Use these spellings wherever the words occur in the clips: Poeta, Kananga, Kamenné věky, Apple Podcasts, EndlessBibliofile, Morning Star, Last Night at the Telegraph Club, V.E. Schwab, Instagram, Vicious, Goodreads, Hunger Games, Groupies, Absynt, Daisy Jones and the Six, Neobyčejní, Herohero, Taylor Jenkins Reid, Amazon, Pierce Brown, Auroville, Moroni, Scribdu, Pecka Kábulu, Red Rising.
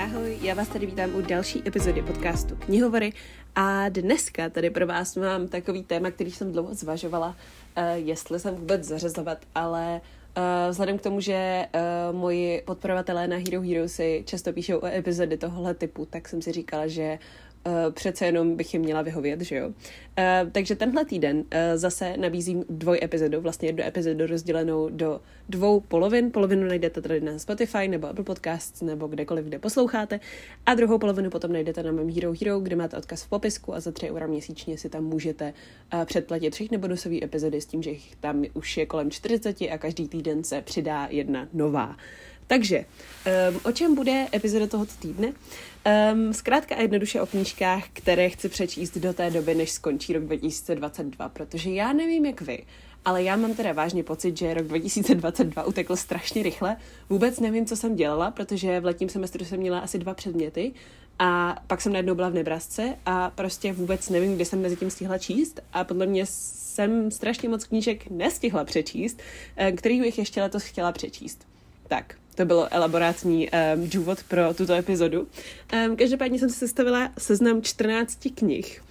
Ahoj, já vás tady vítám u další epizody podcastu Knihovory a dneska tady pro vás mám takový téma, který jsem dlouho zvažovala, jestli jsem vůbec zařazovat, ale vzhledem k tomu, že moji podporovatelé na Herohero si často píšou o epizody tohohle typu, tak jsem si říkala, že přece jenom bych jim měla vyhovět, že jo. Takže tenhle týden zase nabízím dvojepizodu, vlastně jednu epizodu rozdělenou do dvou polovin. Polovinu najdete tady na Spotify nebo Apple Podcasts nebo kdekoliv, kde posloucháte. A druhou polovinu potom najdete na mém Herohero, kde máte odkaz v popisku a za 3 € měsíčně si tam můžete předplatit 3 nebonusové epizody s tím, že jich tam už je kolem 40 a každý týden se přidá jedna nová. Takže, o čem bude epizoda tohoto týdne? Zkrátka a jednoduše o knížkách, které chci přečíst do té doby, než skončí rok 2022, protože já nevím jak vy, ale já mám teda vážně pocit, že rok 2022 utekl strašně rychle. Vůbec nevím, co jsem dělala, protože v letním semestru jsem měla asi 2 předměty a pak jsem najednou byla v Nebrasce a prostě vůbec nevím, kde jsem mezi tím stihla číst a podle mě jsem strašně moc knížek nestihla přečíst, který bych ještě letos chtěla přečíst. Tak, to bylo elaborátní důvod pro tuto epizodu. Každopádně jsem si sestavila seznam 14 knih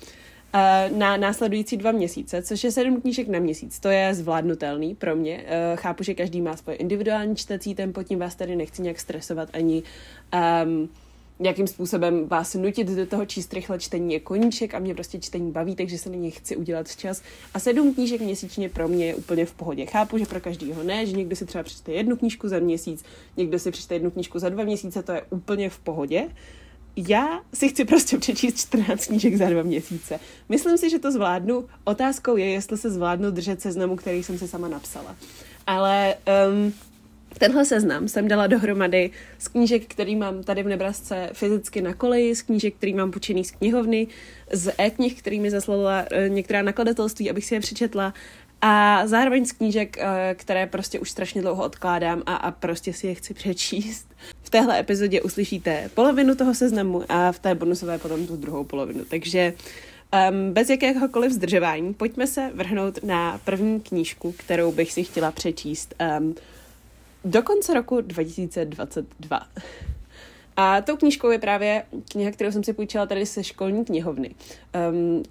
na následující 2 měsíce, což je 7 knížek na měsíc. To je zvládnutelný pro mě. Chápu, že každý má svoje individuální čtecí tempo, tím vás tady nechci nějak stresovat ani nějakým způsobem vás nutit do toho číst rychle. Čtení je koníček a mě prostě čtení baví, takže se na něj chci udělat čas. A 7 knížek měsíčně pro mě je úplně v pohodě. Chápu, že pro každýho ne, že někdo si třeba přečte 1 knížku za měsíc, někdo si přečte 1 knížku za 2 měsíce, to je úplně v pohodě. Já si chci prostě přečíst 14 knížek za 2 měsíce. Myslím si, že to zvládnu. Otázkou je, jestli se zvládnu držet seznamu, který jsem si sama napsala. Ale tenhle seznam jsem dala dohromady z knížek, který mám tady v Nebrasce fyzicky na koleji, z knížek, který mám půjčený z knihovny, z e-knih, který mi zaslala některá nakladatelství, abych si je přečetla, a zároveň z knížek, které prostě už strašně dlouho odkládám a prostě si je chci přečíst. V téhle epizodě uslyšíte polovinu toho seznamu a v té bonusové potom tu druhou polovinu. Takže bez jakéhokoliv zdržování pojďme se vrhnout na první knížku, kterou bych si chtěla přečíst do konce roku 2022. A tou knížkou je právě kniha, kterou jsem si půjčila tady ze školní knihovny.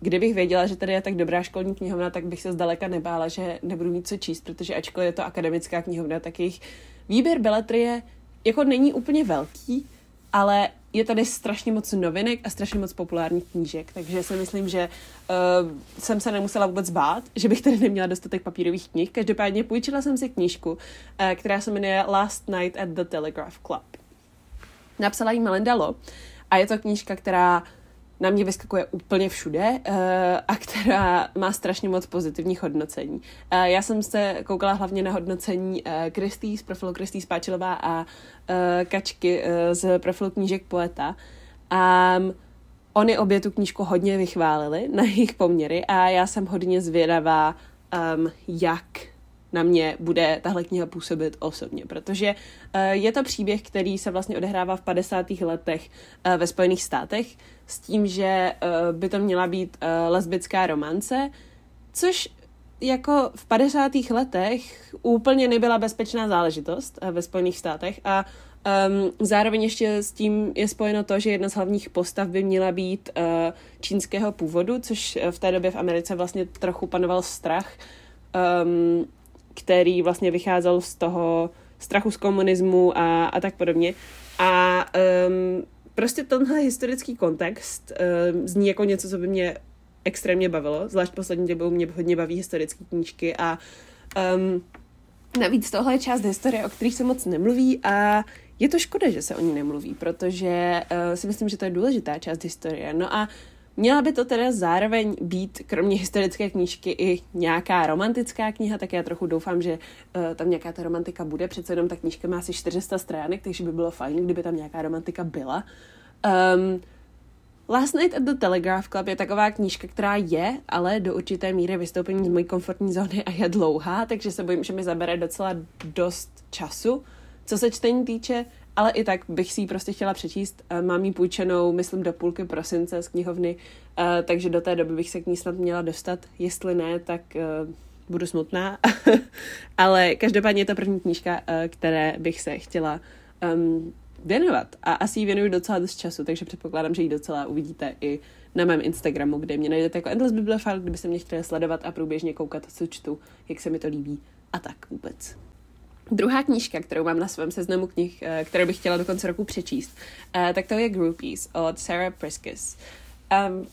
Kdybych věděla, že tady je tak dobrá školní knihovna, tak bych se zdaleka nebála, že nebudu mít co číst, protože ačkoliv je to akademická knihovna, tak jejich výběr beletrie jako není úplně velký, ale je tady strašně moc novinek a strašně moc populárních knížek, takže si myslím, že jsem se nemusela vůbec bát, že bych tady neměla dostatek papírových knih. Každopádně půjčila jsem si knížku, která se jmenuje Last Night at the Telegraph Club. Napsala ji Melinda Lo a je to knížka, která na mě vyskakuje úplně všude a která má strašně moc pozitivních hodnocení. Já jsem se koukala hlavně na hodnocení Kristý z profilu Kristý Spáčilová a Kačky z profilu knížek Poeta. A oni obě tu knížku hodně vychválili na jejich poměry a já jsem hodně zvědavá, jak na mě bude tahle kniha působit osobně, protože je to příběh, který se vlastně odehrává v 50. letech ve Spojených státech s tím, že by to měla být lesbická romance, což jako v 50. letech úplně nebyla bezpečná záležitost ve Spojených státech a zároveň ještě s tím je spojeno to, že jedna z hlavních postav by měla být čínského původu, což v té době v Americe vlastně trochu panoval strach, který vlastně vycházel z toho strachu z komunismu a tak podobně. A prostě tenhle historický kontext zní jako něco, co by mě extrémně bavilo, zvlášť poslední dobou mě hodně baví historické knížky a navíc tohle je část historie, o kterých se moc nemluví a je to škoda, že se o ní nemluví, protože si myslím, že to je důležitá část historie. No a měla by to teda zároveň být, kromě historické knížky, i nějaká romantická kniha, tak já trochu doufám, že tam nějaká ta romantika bude. Přece jenom ta knížka má asi 400 stránek, takže by bylo fajn, kdyby tam nějaká romantika byla. Last Night at the Telegraph Club je taková knížka, která je, ale do určité míry vystoupení z mojí komfortní zóny a je dlouhá, takže se bojím, že mi zabere docela dost času, co se čtení týče. Ale i tak bych si ji prostě chtěla přečíst. Mám ji půjčenou, myslím, do půlky prosince z knihovny, takže do té doby bych se k ní snad měla dostat. Jestli ne, tak budu smutná. Ale každopádně je to první knížka, které bych se chtěla věnovat. A asi jí věnuju docela dost času, takže předpokládám, že ji docela uvidíte i na mém Instagramu, kde mě najdete jako EndlessBibliofile, kdybyste mě chtěli sledovat a průběžně koukat, co čtu, jak se mi to líbí a tak vůbec. Druhá knížka, kterou mám na svém seznamu knih, kterou bych chtěla do konce roku přečíst, tak to je Groupies od Sarah Priscus.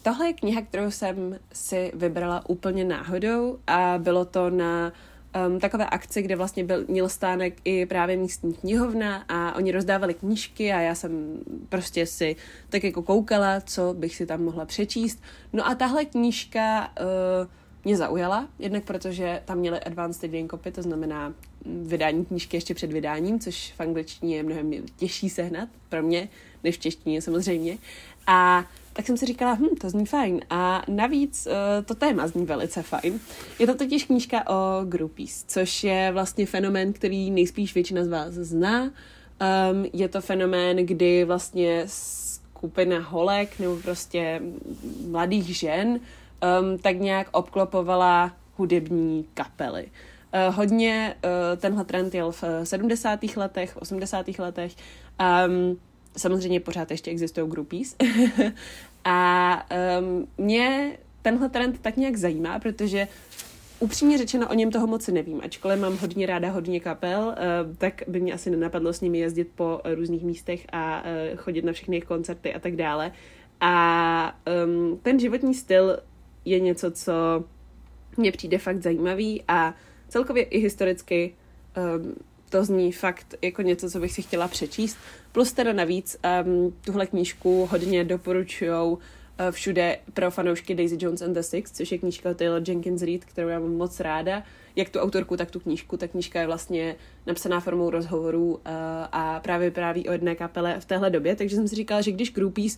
Tohle je kniha, kterou jsem si vybrala úplně náhodou a bylo to na takové akci, kde vlastně měl stánek i právě místní knihovna a oni rozdávali knížky a já jsem prostě si tak jako koukala, co bych si tam mohla přečíst. No a tahle knížka mě zaujala, jednak protože tam měli advanced reading copy, to znamená vydání knížky ještě před vydáním, což v angličtině je mnohem těžší sehnat pro mě, než v češtině samozřejmě. A tak jsem si říkala, to zní fajn. A navíc to téma zní velice fajn. Je to totiž knížka o groupies, což je vlastně fenomén, který nejspíš většina z vás zná. Je to fenomén, kdy vlastně skupina holek nebo prostě mladých žen tak nějak obklopovala hudební kapely. Hodně tenhle trend jel v 70. letech, 80. letech. Samozřejmě pořád ještě existují groupies. A mě tenhle trend tak nějak zajímá, protože upřímně řečeno o něm toho moc nevím. Ačkoliv mám hodně ráda hodně kapel, tak by mě asi nenapadlo s nimi jezdit po různých místech a chodit na všechny koncerty a tak dále. A ten životní styl je něco, co mně přijde fakt zajímavý a celkově i historicky to zní fakt jako něco, co bych si chtěla přečíst. Plus teda navíc tuhle knížku hodně doporučujou všude pro fanoušky Daisy Jones and the Six, což je knížka Taylor Jenkins Reid, kterou já mám moc ráda. Jak tu autorku, tak tu knížku. Ta knížka je vlastně napsaná formou rozhovorů a právě o jedné kapele v téhle době. Takže jsem si říkala, že když groupies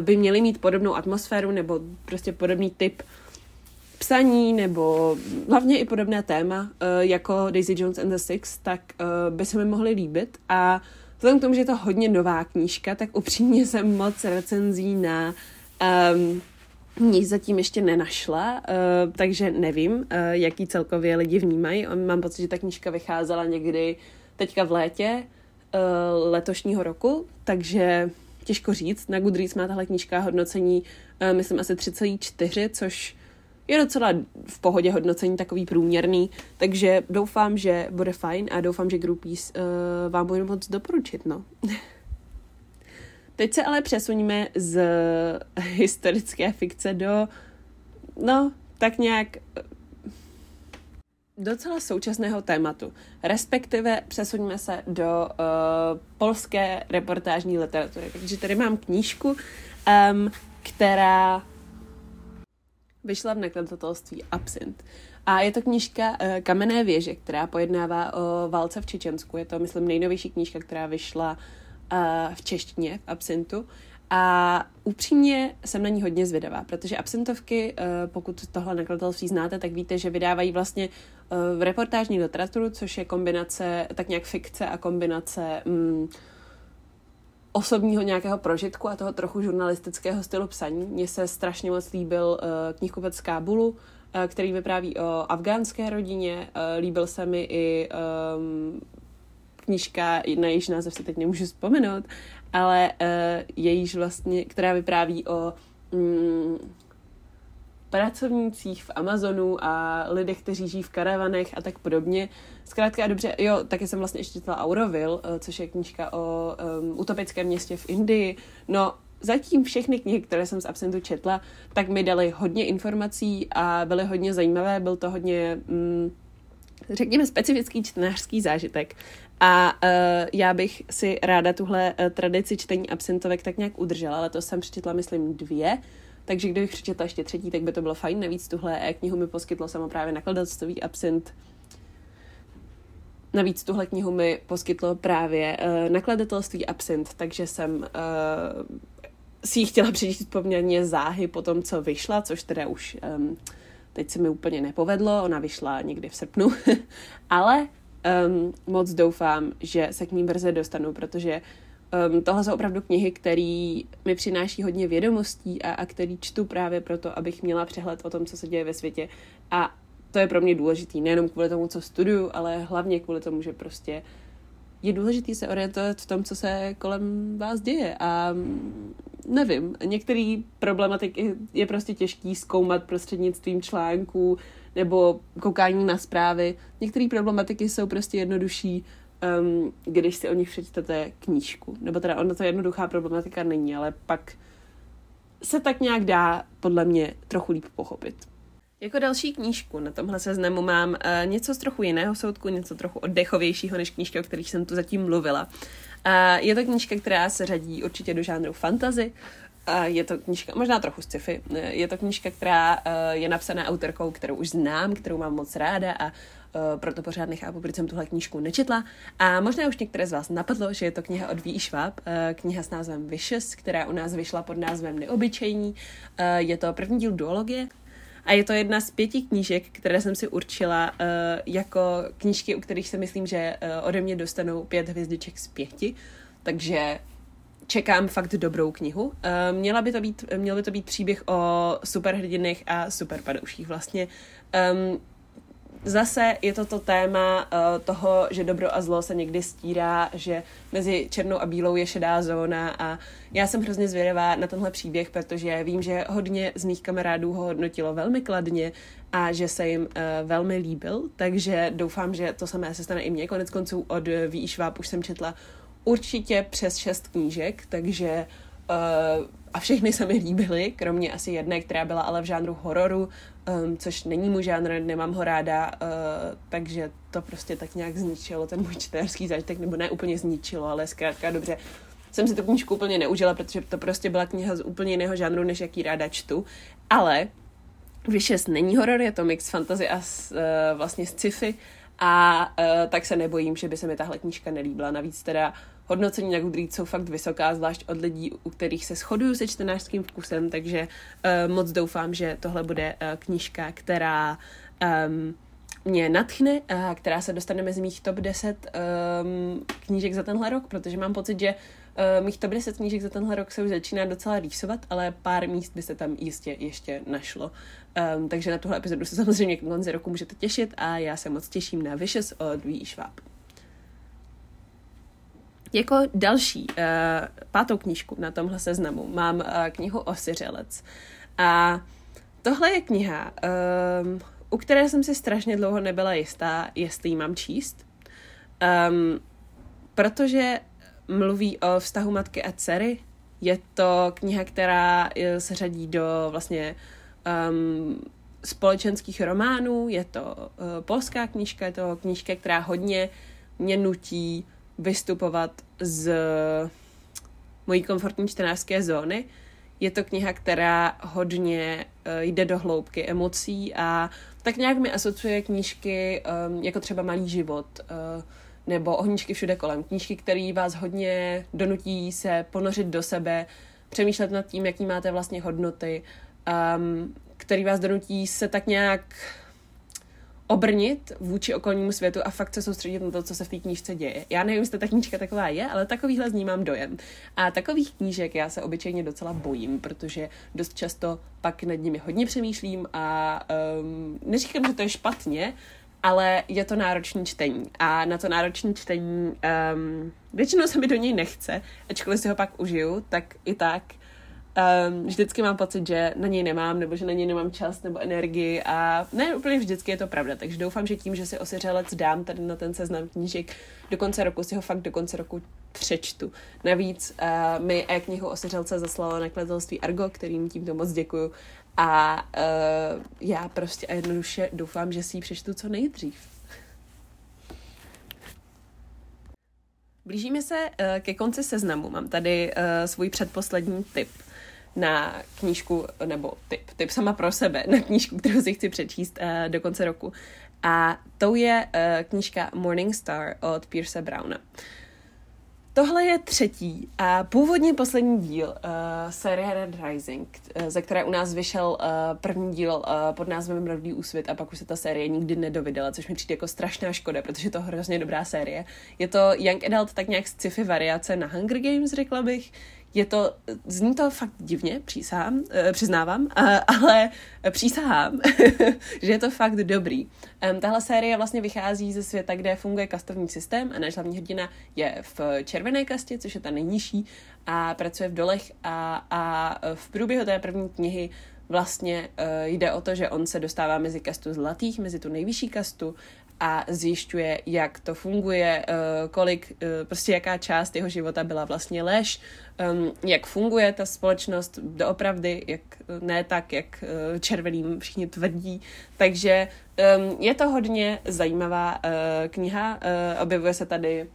by měly mít podobnou atmosféru nebo prostě podobný typ psaní nebo hlavně i podobné téma jako Daisy Jones and the Six, tak by se mi mohly líbit. A vzhledem k tomu, že je to hodně nová knížka, tak upřímně jsem moc recenzí na nic zatím ještě nenašla, takže nevím, jaký celkově lidi vnímají. Mám pocit, že ta knížka vycházela někdy teďka v létě letošního roku, takže těžko říct. Na Goodreads má tahle knížka hodnocení, myslím, asi 3,4, což je docela v pohodě hodnocení, takový průměrný, takže doufám, že bude fajn a doufám, že Groupies vám budu moc doporučit, no. Teď se ale přesuníme z historické fikce do, tak nějak docela současného tématu. Respektive přesuníme se do polské reportážní literatury. Takže tady mám knížku, která vyšla v nakladatelství Absynt. A je to knížka Kamenné věže, která pojednává o válce v Čečensku. Je to, myslím, nejnovější knížka, která vyšla v češtině, v Absyntu. A upřímně jsem na ní hodně zvědavá, protože Absyntovky, pokud tohle nakladatelství znáte, tak víte, že vydávají vlastně reportážní literaturu, což je kombinace tak nějak fikce a kombinace osobního nějakého prožitku a toho trochu žurnalistického stylu psaní. Mně se strašně moc líbil knihku Pecka Kábulu, který vypráví o afgánské rodině. Líbil se mi i knížka, na jejíž název se teď nemůžu vzpomenout, ale jejíž vlastně, která vypráví o pracovnících v Amazonu a lidech, kteří žijí v karavanech a tak podobně. Zkrátka a dobře, jo, taky jsem vlastně ještě četla Auroville, což je knížka o utopickém městě v Indii. No, zatím všechny knihy, které jsem z Absyntu četla, tak mi daly hodně informací a byly hodně zajímavé, byl to hodně řekněme specifický čtenářský zážitek. A já bych si ráda tuhle tradici čtení Absyntovek tak nějak udržela, ale to jsem přečetla, myslím, 2, takže kdybych přečetla ještě 3, tak by to bylo fajn. Navíc tuhle knihu mi poskytlo samo právě nakladatelství Absynt. Navíc tuhle knihu mi poskytlo právě nakladatelství Absynt, takže jsem si ji chtěla přečíst poměrně záhy po tom, co vyšla, což teda už teď se mi úplně nepovedlo, ona vyšla někdy v srpnu, ale moc doufám, že se k ní brzy dostanu, protože tohle jsou opravdu knihy, které mi přináší hodně vědomostí a který čtu právě proto, abych měla přehled o tom, co se děje ve světě. A to je pro mě důležitý, nejenom kvůli tomu, co studuju, ale hlavně kvůli tomu, že prostě je důležité se orientovat v tom, co se kolem vás děje. A nevím, některé problematiky je prostě těžký zkoumat prostřednictvím článků nebo koukání na zprávy. Některé problematiky jsou prostě jednodušší, když si o nich přečtete knížku. Nebo teda ona to jednoduchá problematika není, ale pak se tak nějak dá podle mě trochu líp pochopit. Jako další knížku na tomhle seznamu mám něco z trochu jiného soudku, něco trochu oddechovějšího než knížky, o kterých jsem tu zatím mluvila. Je to knížka, která se řadí určitě do žánru fantasy. Je to knížka, možná trochu sci-fi, je to knížka, která je napsaná autorkou, kterou už znám, kterou mám moc ráda a proto pořád nechápu, proč jsem tuhle knížku nečetla. A možná už některé z vás napadlo, že je to kniha od V.E. Schwab, kniha s názvem Vicious, která u nás vyšla pod názvem Neobyčejní. Je to první díl duologie a je to jedna z 5 knížek, které jsem si určila jako knížky, u kterých si myslím, že ode mě dostanou 5 hvězdiček z 5. Takže čekám fakt dobrou knihu. Měl by to být příběh o superhrdinech a superpadouších vlastně. Zase je to téma toho, že dobro a zlo se někdy stírá, že mezi černou a bílou je šedá zóna a já jsem hrozně zvědavá na tenhle příběh, protože vím, že hodně z mých kamarádů ho hodnotilo velmi kladně a že se jim velmi líbil, takže doufám, že to samé se stane i mně. Konec konců od V.E. Schwab už jsem četla určitě přes 6 knížek, takže a všechny se mi líbily, kromě asi jedné, která byla ale v žánru hororu, což není můj žánr, nemám ho ráda, takže to prostě tak nějak zničilo ten můj čtenářský zážitek, nebo ne úplně zničilo, ale zkrátka dobře. Jsem si tu knížku úplně neužila, protože to prostě byla kniha z úplně jiného žánru, než jaký ráda čtu, ale Vicious není horor, je to mix fantasy a vlastně sci-fi a tak se nebojím, že by se mi tahle knížka nelíbila, navíc teda hodnocení na Goodreads jsou fakt vysoká, zvlášť od lidí, u kterých se shoduju se čtenářským vkusem, takže moc doufám, že tohle bude knížka, která mě nadchne a která se dostane mezi mých top 10 knížek za tenhle rok, protože mám pocit, že mých top 10 knížek za tenhle rok se už začíná docela rýsovat, ale pár míst by se tam jistě ještě našlo. Takže na tuhle epizodu se samozřejmě k konci roku můžete těšit a já se moc těším na Vicious od V.E. Schwab. Jako další, 5. knížku na tomhle seznamu mám knihu Osiřelec. A tohle je kniha, u které jsem si strašně dlouho nebyla jistá, jestli ji mám číst, protože mluví o vztahu matky a dcery. Je to kniha, která se řadí do vlastně společenských románů. Je to polská knížka, je to knížka, která hodně mě nutí vystupovat z mojí komfortní čtenářské zóny. Je to kniha, která hodně jde do hloubky emocí a tak nějak mi asociuje knížky jako třeba Malý život nebo Ohníčky všude kolem. Knížky, které vás hodně donutí se ponořit do sebe, přemýšlet nad tím, jaký máte vlastně hodnoty, který vás donutí se tak nějak obrnit vůči okolnímu světu a fakt se soustředit na to, co se v té knížce děje. Já nevím, jestli ta knížka taková je, ale takovýhle z ní mám dojem. A takových knížek já se obyčejně docela bojím, protože dost často pak nad nimi hodně přemýšlím a neříkám, že to je špatně, ale je to náročné čtení. A na to náročné čtení většinou se mi do něj nechce, ačkoliv si ho pak užiju, tak i tak vždycky mám pocit, že na něj nemám, nebo že na něj nemám čas nebo energii a ne úplně vždycky je to pravda, takže doufám, že tím, že si Osiřelec dám tady na ten seznam knížek do konce roku, si ho fakt do konce roku přečtu. Navíc mi e-knihu Osiřelce zaslalo nakladatelství Argo, kterým tímto moc děkuju a já prostě a jednoduše doufám, že si ji přečtu co nejdřív. Blížíme se ke konci seznamu, mám tady svůj předposlední tip na knížku, nebo tip sama pro sebe, na knížku, kterou si chci přečíst do konce roku. A to je knížka Morning Star od Pierce Browna. Tohle je 3. a původně poslední díl série Red Rising, ze které u nás vyšel první díl pod názvem Mravný úsvit a pak už se ta série nikdy nedovydala, což mi přijde jako strašná škoda, protože to je hrozně dobrá série. Je to young adult, tak nějak sci-fi variace na Hunger Games, řekla bych. Je to, zní to fakt divně, přiznávám, ale přísahám, že je to fakt dobrý. Tahle série vlastně vychází ze světa, kde funguje kastovní systém a náš hlavní hrdina je v červené kastě, což je ta nejnižší, a pracuje v dolech a v průběhu té první knihy vlastně jde o to, že on se dostává mezi kastu zlatých, mezi tu nejvyšší kastu a zjišťuje, jak to funguje, kolik, prostě jaká část jeho života byla vlastně lež, jak funguje ta společnost doopravdy, jak, ne tak, jak červeným všichni tvrdí. Takže je to hodně zajímavá kniha, objevuje se tady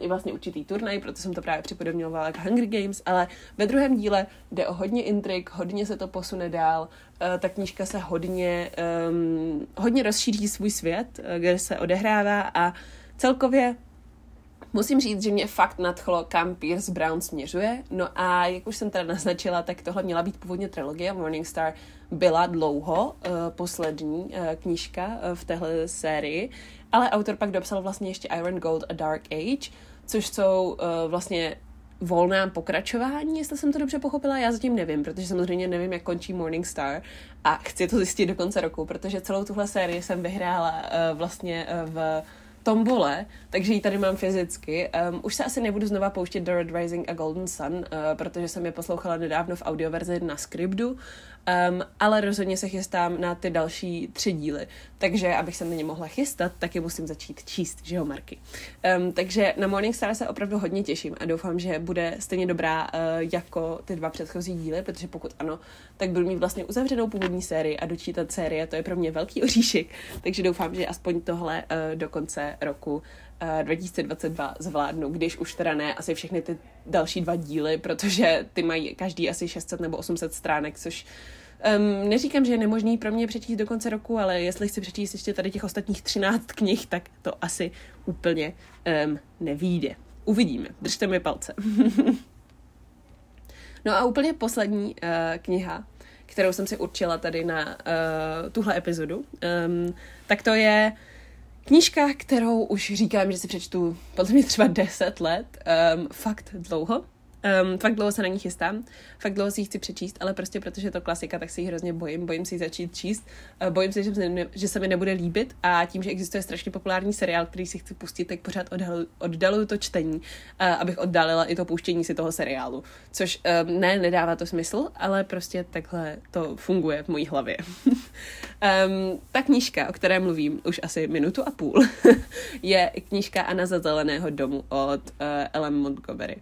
i vlastně určitý turnaj, proto jsem to právě připodobňovala k Hunger Games, ale ve druhém díle jde o hodně intrik, hodně se to posune dál, ta knížka se hodně rozšíří svůj svět, kde se odehrává a celkově musím říct, že mě fakt nadchlo, kam Pierce Brown směřuje. No a jak už jsem teda naznačila, tak tohle měla být původně trilogie. Morning Star byla dlouho poslední knížka v téhle sérii, ale autor pak dopsal vlastně ještě Iron Gold a Dark Age, což jsou vlastně volná pokračování, jestli jsem to dobře pochopila, já zatím nevím, protože samozřejmě nevím, jak končí Morning Star a chci to zjistit do konce roku, protože celou tuhle sérii jsem vyhrála vlastně v tombole, takže ji tady mám fyzicky. Už se asi nebudu znova pouštět do Red Rising a Golden Sun, protože jsem je poslouchala nedávno v audioverzi na Scribdu, ale rozhodně se chystám na ty další 3 díly. Takže abych se na ně mohla chystat, taky musím začít číst, že jo, Marky? Takže na Morning Star se opravdu hodně těším a doufám, že bude stejně dobrá jako ty 2 předchozí díly, protože pokud ano, tak budu mít vlastně uzavřenou původní sérii a dočítat série, to je pro mě velký oříšek, takže doufám, že aspoň tohle do konce roku 2022 zvládnu, když už teda ne asi všechny ty další 2 díly, protože ty mají každý asi 600 nebo 800 stránek, což neříkám, že je nemožný pro mě přečíst do konce roku, ale jestli chci přečíst ještě tady těch ostatních 13 knih, tak to asi úplně nevyjde. Uvidíme, držte mi palce. No a úplně poslední kniha, kterou jsem si určila tady na tuhle epizodu, tak to je knížka, kterou už říkám, že si přečtu podle mě třeba 10 let, fakt dlouho. Fakt dlouho se na ní chystám, fakt dlouho si ji chci přečíst, ale prostě protože je to klasika, tak se ji hrozně bojím si ji začít číst, bojím se, že se mi nebude líbit a tím, že existuje strašně populární seriál, který si chci pustit, tak pořád oddaluju to čtení, abych oddalila i to pouštění si toho seriálu, což nedává to smysl, ale prostě takhle to funguje v mojí hlavě. Ta knížka, o které mluvím už asi 1,5 minuty, je knížka Anna ze Zeleného domu od L.M. Montgomery.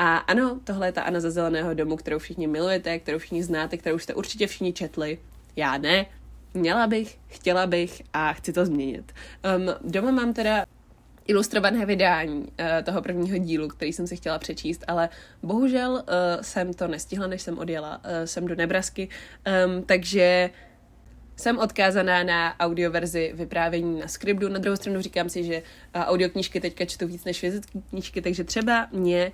A ano, tohle je ta Anna ze Zeleného domu, kterou všichni milujete, kterou všichni znáte, kterou jste určitě všichni četli. Já ne. Měla bych, chtěla bych a chci to změnit. Doma mám teda ilustrované vydání toho prvního dílu, který jsem si chtěla přečíst, ale bohužel jsem to nestihla, než jsem odjela sem do Nebrasky, takže jsem odkázaná na audioverzi vyprávění na Scribdu. Na druhou stranu říkám si, že audioknížky teďka čtu víc než fyzické knížky, takže třeba mě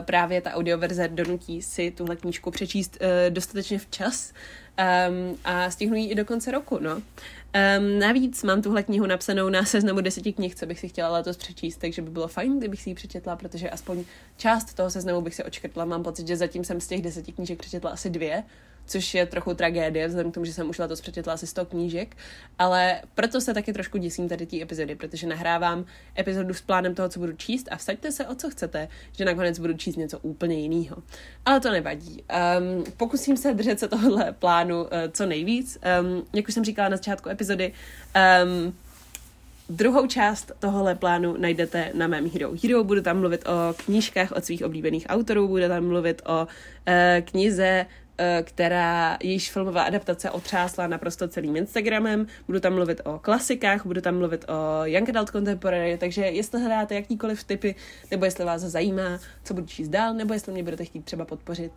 právě ta audioverze donutí si tuhle knížku přečíst dostatečně včas a stihnu ji i do konce roku, no. Navíc mám tuhle knihu napsanou na seznamu 10 knih, co bych si chtěla letos přečíst, takže by bylo fajn, kdybych si ji přečetla, protože aspoň část toho seznamu bych si odškrtla. Mám pocit, že zatím jsem z těch 10 knížek přečetla asi 2, což je trochu tragédie, vzhledem k tomu, že jsem už letos přečetla asi 100 knížek, ale proto se taky trošku děsím tady té epizody, protože nahrávám epizodu s plánem toho, co budu číst a vsaďte se, o co chcete, že nakonec budu číst něco úplně jiného. Ale to nevadí. Pokusím se držet se tohle plánu co nejvíc. Jak už jsem říkala na začátku epizody, druhou část tohohle plánu najdete na mém Herohero. Budu tam mluvit o knížkách od svých oblíbených autorů, budu tam mluvit o knize, která jejíž filmová adaptace otřásla naprosto celým Instagramem. Budu tam mluvit o klasikách, budu tam mluvit o young adult contemporary, takže jestli hledáte jakýkoliv tipy, nebo jestli vás zajímá, co budu číst dál, nebo jestli mě budete chtít třeba podpořit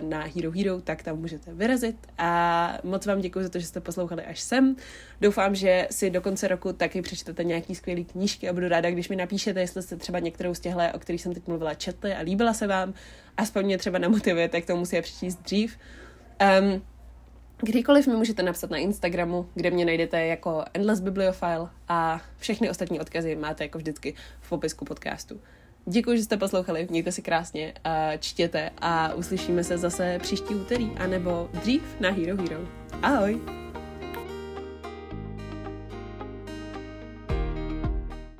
na Herohero, tak tam můžete vyrazit. A moc vám děkuji za to, že jste poslouchali až sem. Doufám, že si do konce roku taky přečtete nějaký skvělý knížky a budu ráda, když mi napíšete, jestli jste třeba některou z těchto, o kterých jsem teď mluvila, četli a líbila se vám. Aspoň mě třeba namotivujete, k tomu musí přečíst dřív. Kdykoliv mi můžete napsat na Instagramu, kde mě najdete jako EndlessBibliofile a všechny ostatní odkazy máte jako vždycky v popisku podcastu. Děkuji, že jste poslouchali, mějte si krásně, čtěte a uslyšíme se zase příští úterý, anebo dřív na Herohero. Ahoj!